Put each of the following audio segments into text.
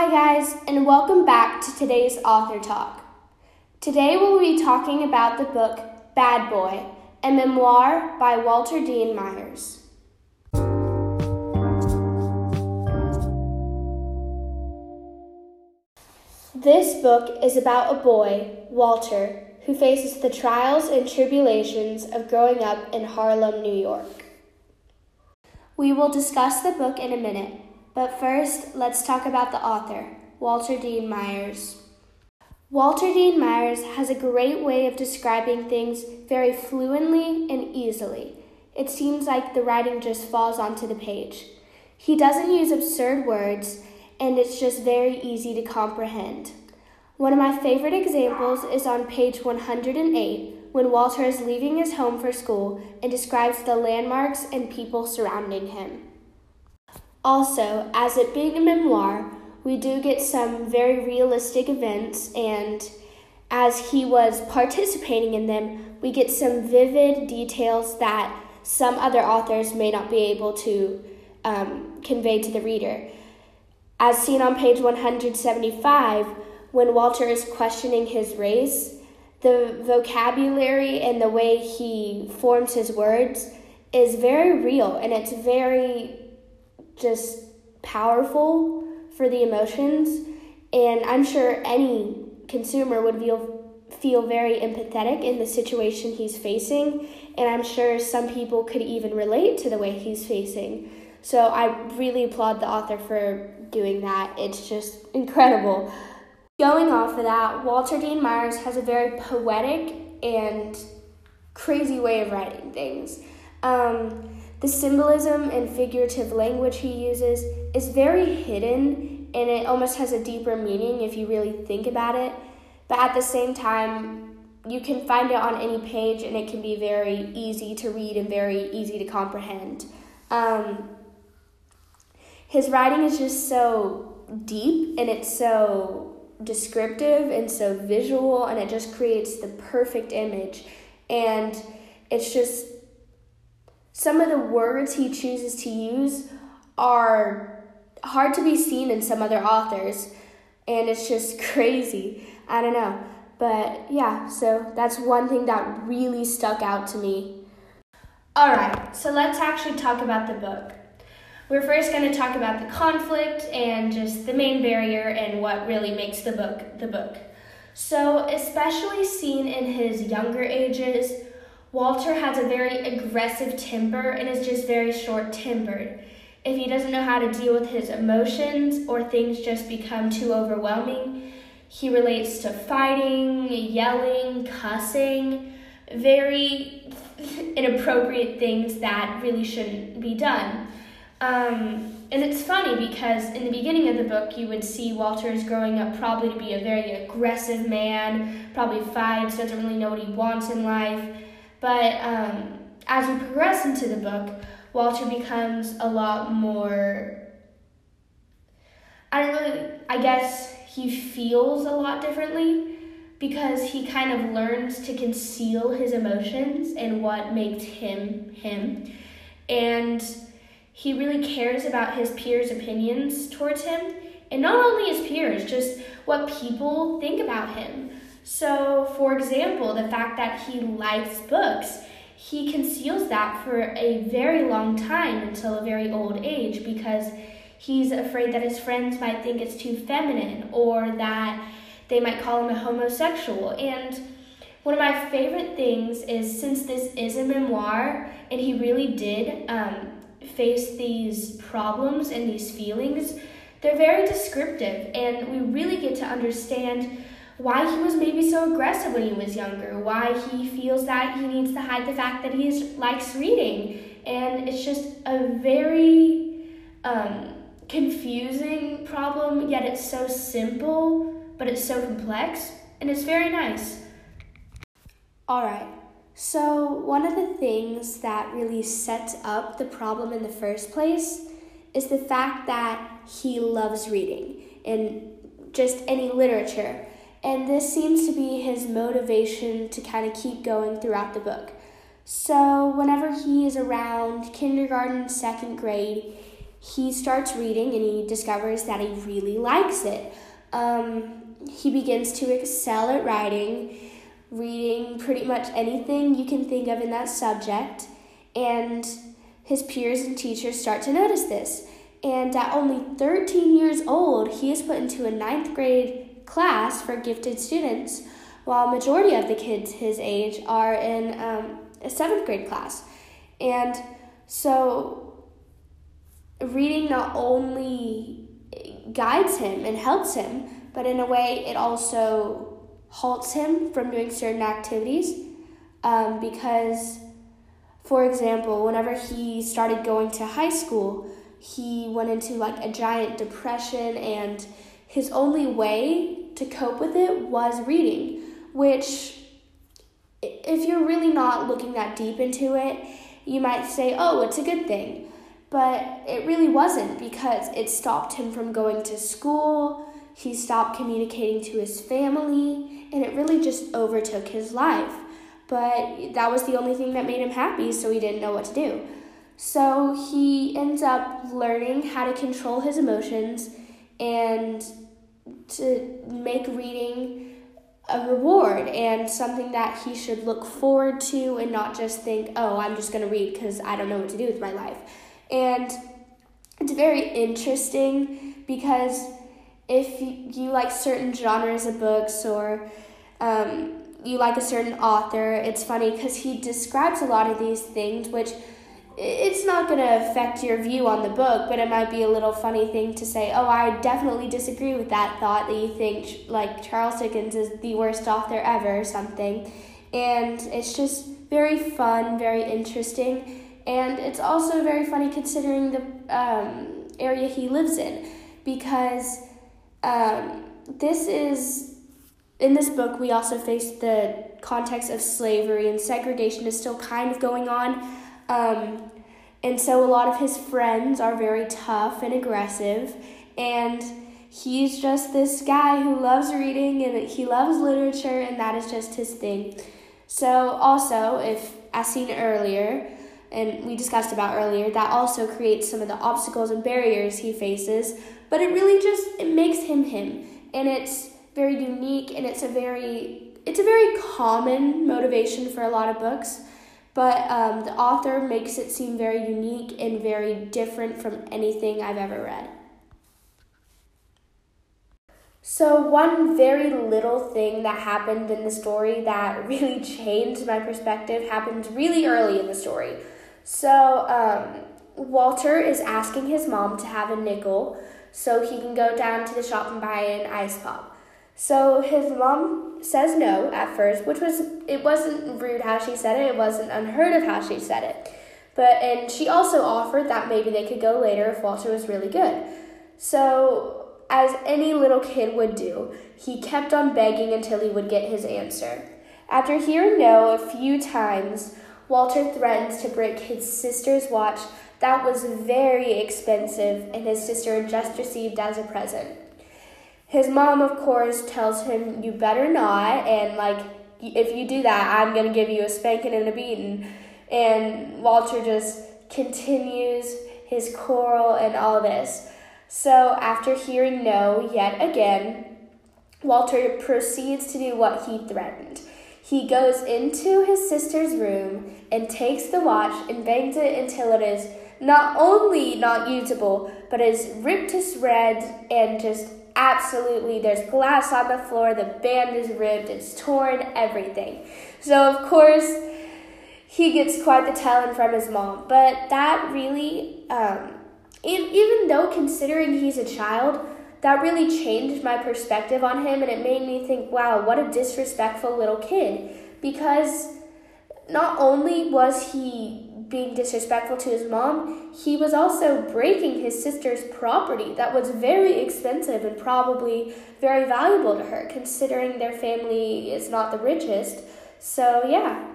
Hi guys, and welcome back to today's author talk. Today we'll be talking about the book Bad Boy, a memoir by Walter Dean Myers. This book is about a boy, Walter, who faces the trials and tribulations of growing up in Harlem, New York. We will discuss the book in a minute. But first, let's talk about the author, Walter Dean Myers. Walter Dean Myers has a great way of describing things very fluently and easily. It seems like the writing just falls onto the page. He doesn't use absurd words, and it's just very easy to comprehend. One of my favorite examples is on page 108, when Walter is leaving his home for school and describes the landmarks and people surrounding him. Also, as it being a memoir, we do get some very realistic events, and as he was participating in them, we get some vivid details that some other authors may not be able to convey to the reader. As seen on page 175, when Walter is questioning his race, the vocabulary and the way he forms his words is very real, and it's very just powerful for the emotions, and I'm sure any consumer would feel very empathetic in the situation he's facing, and I'm sure some people could even relate to the way he's facing. So I really applaud the author for doing that. It's just incredible. Going off of that, Walter Dean Myers has a very poetic and crazy way of writing things. The symbolism and figurative language he uses is very hidden, and it almost has a deeper meaning if you really think about it. But at the same time, you can find it on any page, and it can be very easy to read and very easy to comprehend. His writing is just so deep, and it's so descriptive and so visual, and it just creates the perfect image. And it's just some of the words he chooses to use are hard to be seen in some other authors, and it's just crazy. I don't know. But yeah, so that's one thing that really stuck out to me. All right, so let's actually talk about the book. We're first going to talk about the conflict and just the main barrier and what really makes the book the book. So especially seen in his younger ages, Walter has a very aggressive temper and is just very short-tempered. If he doesn't know how to deal with his emotions or things just become too overwhelming, he relates to fighting, yelling, cussing, very inappropriate things that really shouldn't be done. And it's funny because in the beginning of the book, you would see Walter is growing up probably to be a very aggressive man, probably fights, doesn't really know what he wants in life. But as we progress into the book, Walter becomes a lot more, he feels a lot differently because he kind of learns to conceal his emotions and what makes him, him. And he really cares about his peers' opinions towards him, and not only his peers, just what people think about him. So, for example, the fact that he likes books, he conceals that for a very long time until a very old age because he's afraid that his friends might think it's too feminine or that they might call him a homosexual. And one of my favorite things is, since this is a memoir and he really did face these problems and these feelings, they're very descriptive, and we really get to understand why he was maybe so aggressive when he was younger, why he feels that he needs to hide the fact that he likes reading. And it's just a very confusing problem, yet it's so simple, but it's so complex, and it's very nice. All right, so one of the things that really sets up the problem in the first place is the fact that he loves reading and just any literature. And this seems to be his motivation to kind of keep going throughout the book. So whenever he is around kindergarten, second grade, he starts reading and he discovers that he really likes it. He begins to excel at reading pretty much anything you can think of in that subject, and his peers and teachers start to notice this. And at only 13 years old, he is put into a 9th grade class for gifted students, while majority of the kids his age are in a 7th grade class. And so reading not only guides him and helps him, but in a way it also halts him from doing certain activities, because, for example, whenever he started going to high school, he went into like a giant depression, and his only way to cope with it was reading, which, if you're really not looking that deep into it, you might say, oh, it's a good thing. But it really wasn't, because it stopped him from going to school, he stopped communicating to his family, and it really just overtook his life. But that was the only thing that made him happy, so he didn't know what to do. So he ends up learning how to control his emotions and to make reading a reward and something that he should look forward to and not just think, oh, I'm just going to read because I don't know what to do with my life. And it's very interesting, because if you like certain genres of books, or you like a certain author, it's funny because he describes a lot of these things, which it's not going to affect your view on the book, but it might be a little funny thing to say, oh, I definitely disagree with that thought, that you think like Charles Dickens is the worst author ever or something. And it's just very fun, very interesting. And it's also very funny considering the area he lives in, because in this book, we also face the context of slavery, and segregation is still kind of going on. And so a lot of his friends are very tough and aggressive, and he's just this guy who loves reading and he loves literature, and that is just his thing. So also, if as seen earlier, and we discussed about earlier, that also creates some of the obstacles and barriers he faces, but it really just, it makes him, and it's very unique, and it's a very common motivation for a lot of books, but the author makes it seem very unique and very different from anything I've ever read. So one very little thing that happened in the story that really changed my perspective happened really early in the story. So Walter is asking his mom to have a nickel so he can go down to the shop and buy an ice pop. So his mom says no at first, it wasn't rude how she said it. It wasn't unheard of how she said it. And she also offered that maybe they could go later if Walter was really good. So as any little kid would do, he kept on begging until he would get his answer. After hearing no a few times, Walter threatens to break his sister's watch that was very expensive and his sister had just received as a present. His mom, of course, tells him, you better not, and like, if you do that, I'm going to give you a spanking and a beating. And Walter just continues his quarrel and all this. So after hearing no yet again, Walter proceeds to do what he threatened. He goes into his sister's room and takes the watch and bangs it until it is not only not usable, but is ripped to shreds, and just absolutely, there's glass on the floor, the band is ripped, it's torn, everything. So of course, he gets quite the telling from his mom, but that really, even though considering he's a child, that really changed my perspective on him, and it made me think, wow, what a disrespectful little kid. Because not only was he being disrespectful to his mom, he was also breaking his sister's property that was very expensive and probably very valuable to her, considering their family is not the richest. So yeah.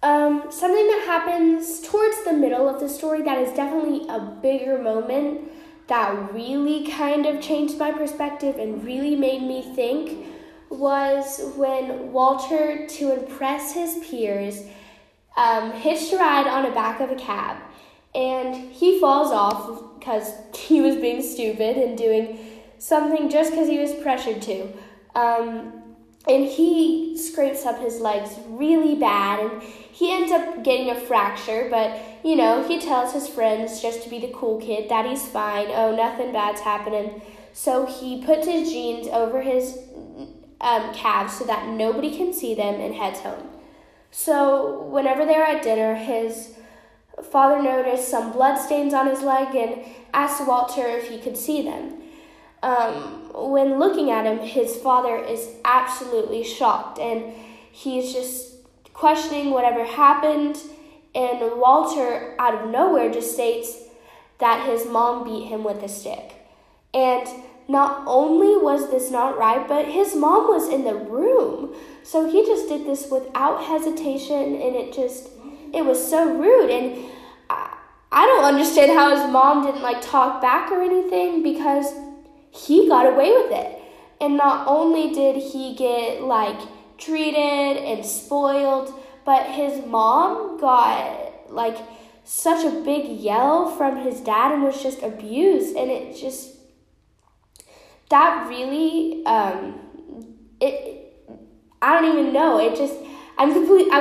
Something that happens towards the middle of the story that is definitely a bigger moment that really kind of changed my perspective and really made me think was when Walter, to impress his peers, hitched a ride on the back of a cab. and he falls off because he was being stupid and doing something just because he was pressured to. And he scrapes up his legs really bad, and he ends up getting a fracture, but, you know, he tells his friends just to be the cool kid that he's fine, oh, nothing bad's happening. So he puts his jeans over his calves so that nobody can see them and heads home. So whenever they're at dinner, his father noticed some blood stains on his leg and asked Walter if he could see them. When looking at him, his father is absolutely shocked, and he's just questioning whatever happened, and Walter, out of nowhere, just states that his mom beat him with a stick. And not only was this not right, but his mom was in the room, so he just did this without hesitation, and it was so rude, and I don't understand how his mom didn't, talk back or anything, because he got away with it. And not only did he get, treated and spoiled, but his mom got, such a big yell from his dad and was just abused. And that really, I don't even know. I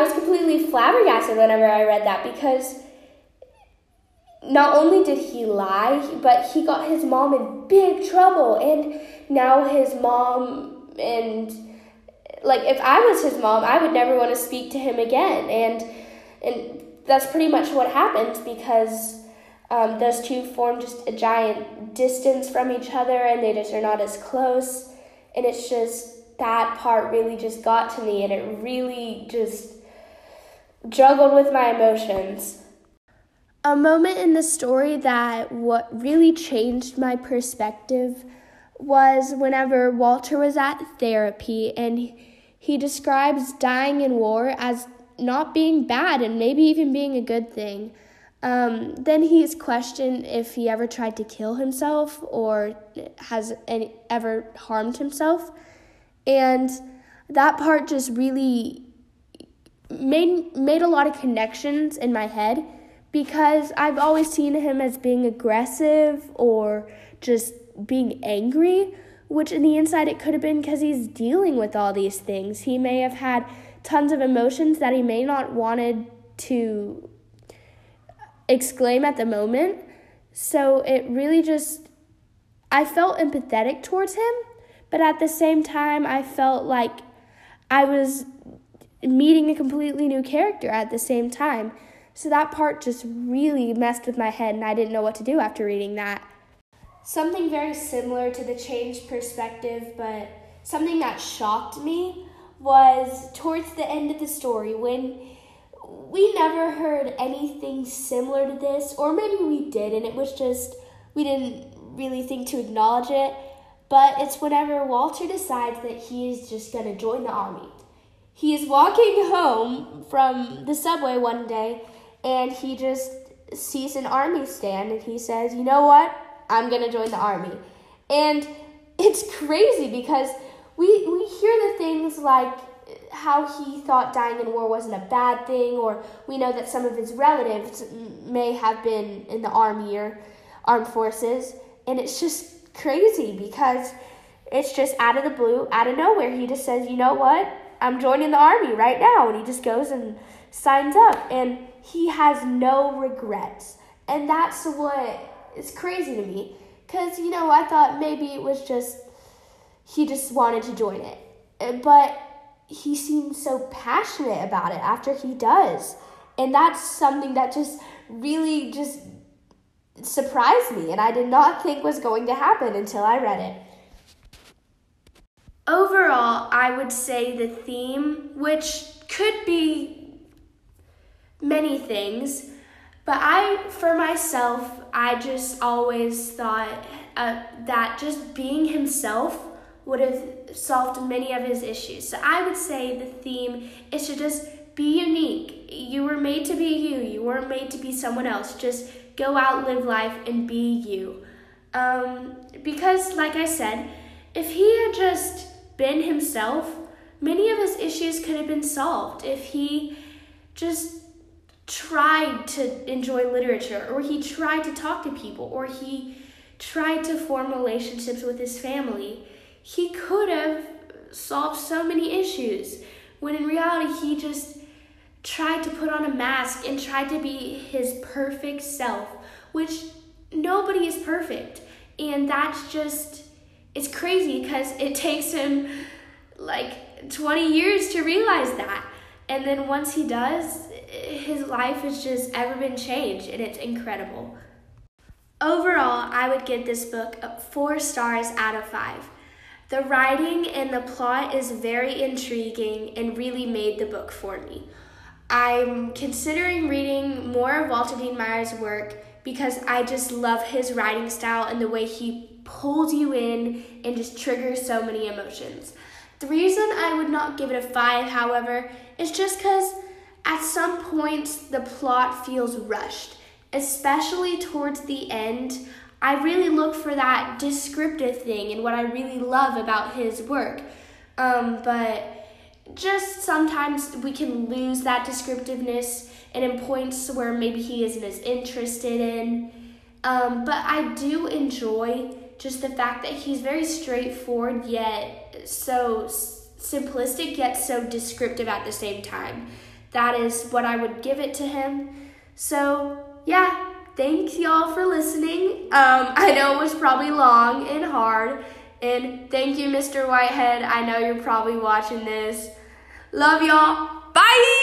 was completely flabbergasted whenever I read that, because not only did he lie, but he got his mom in big trouble, and now his mom, and, if I was his mom, I would never want to speak to him again, and that's pretty much what happened, because those two form just a giant distance from each other, and they just are not as close, and it's just, that part really just got to me, and it really just juggled with my emotions. A moment in the story that what really changed my perspective was whenever Walter was at therapy, and he describes dying in war as not being bad and maybe even being a good thing. Then he's questioned if he ever tried to kill himself or has ever harmed himself. And that part just really made a lot of connections in my head, because I've always seen him as being aggressive or just being angry, which in the inside it could have been because he's dealing with all these things. He may have had tons of emotions that he may not wanted to exclaim at the moment. So it really just, I felt empathetic towards him, but at the same time I felt like I was meeting a completely new character at the same time. So that part just really messed with my head, and I didn't know what to do after reading that. Something very similar to the changed perspective, but something that shocked me, was towards the end of the story, when we never heard anything similar to this, or maybe we did, and it was just, we didn't really think to acknowledge it, but it's whenever Walter decides that he is just going to join the army. He is walking home from the subway one day, and he just sees an army stand, and he says, you know what, I'm going to join the army. And it's crazy, because we hear the things like how he thought dying in war wasn't a bad thing, or we know that some of his relatives may have been in the army or armed forces, and it's just crazy, because it's just out of the blue, out of nowhere. He just says, you know what, I'm joining the army right now, and he just goes and signs up, and he has no regrets. And that's what is crazy to me, because, you know, I thought maybe it was just, he just wanted to join it, but he seems so passionate about it after he does, and that's something that just really just surprised me, and I did not think was going to happen until I read it. Overall, I would say the theme, which could be many things, but I just always thought that just being himself would have solved many of his issues. So I would say the theme is to just be unique. You were made to be you. You weren't made to be someone else. Just go out, live life, and be you. Because, like I said, if he had just been himself, many of his issues could have been solved. If he just tried to enjoy literature, or he tried to talk to people, or he tried to form relationships with his family, he could have solved so many issues, when in reality he just tried to put on a mask and tried to be his perfect self, which nobody is perfect. And that's just, it's crazy because it takes him like 20 years to realize that. And then once he does, his life has just ever been changed, and it's incredible. Overall, I would give this book 4 stars out of 5. The writing and the plot is very intriguing and really made the book for me. I'm considering reading more of Walter Dean Myers' work because I just love his writing style and the way he pulls you in and just triggers so many emotions. The reason I would not give it a 5, however, is just because at some points the plot feels rushed, especially towards the end. I really look for that descriptive thing and what I really love about his work, but just sometimes we can lose that descriptiveness and in points where maybe he isn't as interested in. But I do enjoy just the fact that he's very straightforward yet so simplistic yet so descriptive at the same time. That is what I would give it to him. So yeah, thank y'all for listening. I know it was probably long and hard. And thank you, Mr. Whitehead. I know you're probably watching this. Love y'all. Bye!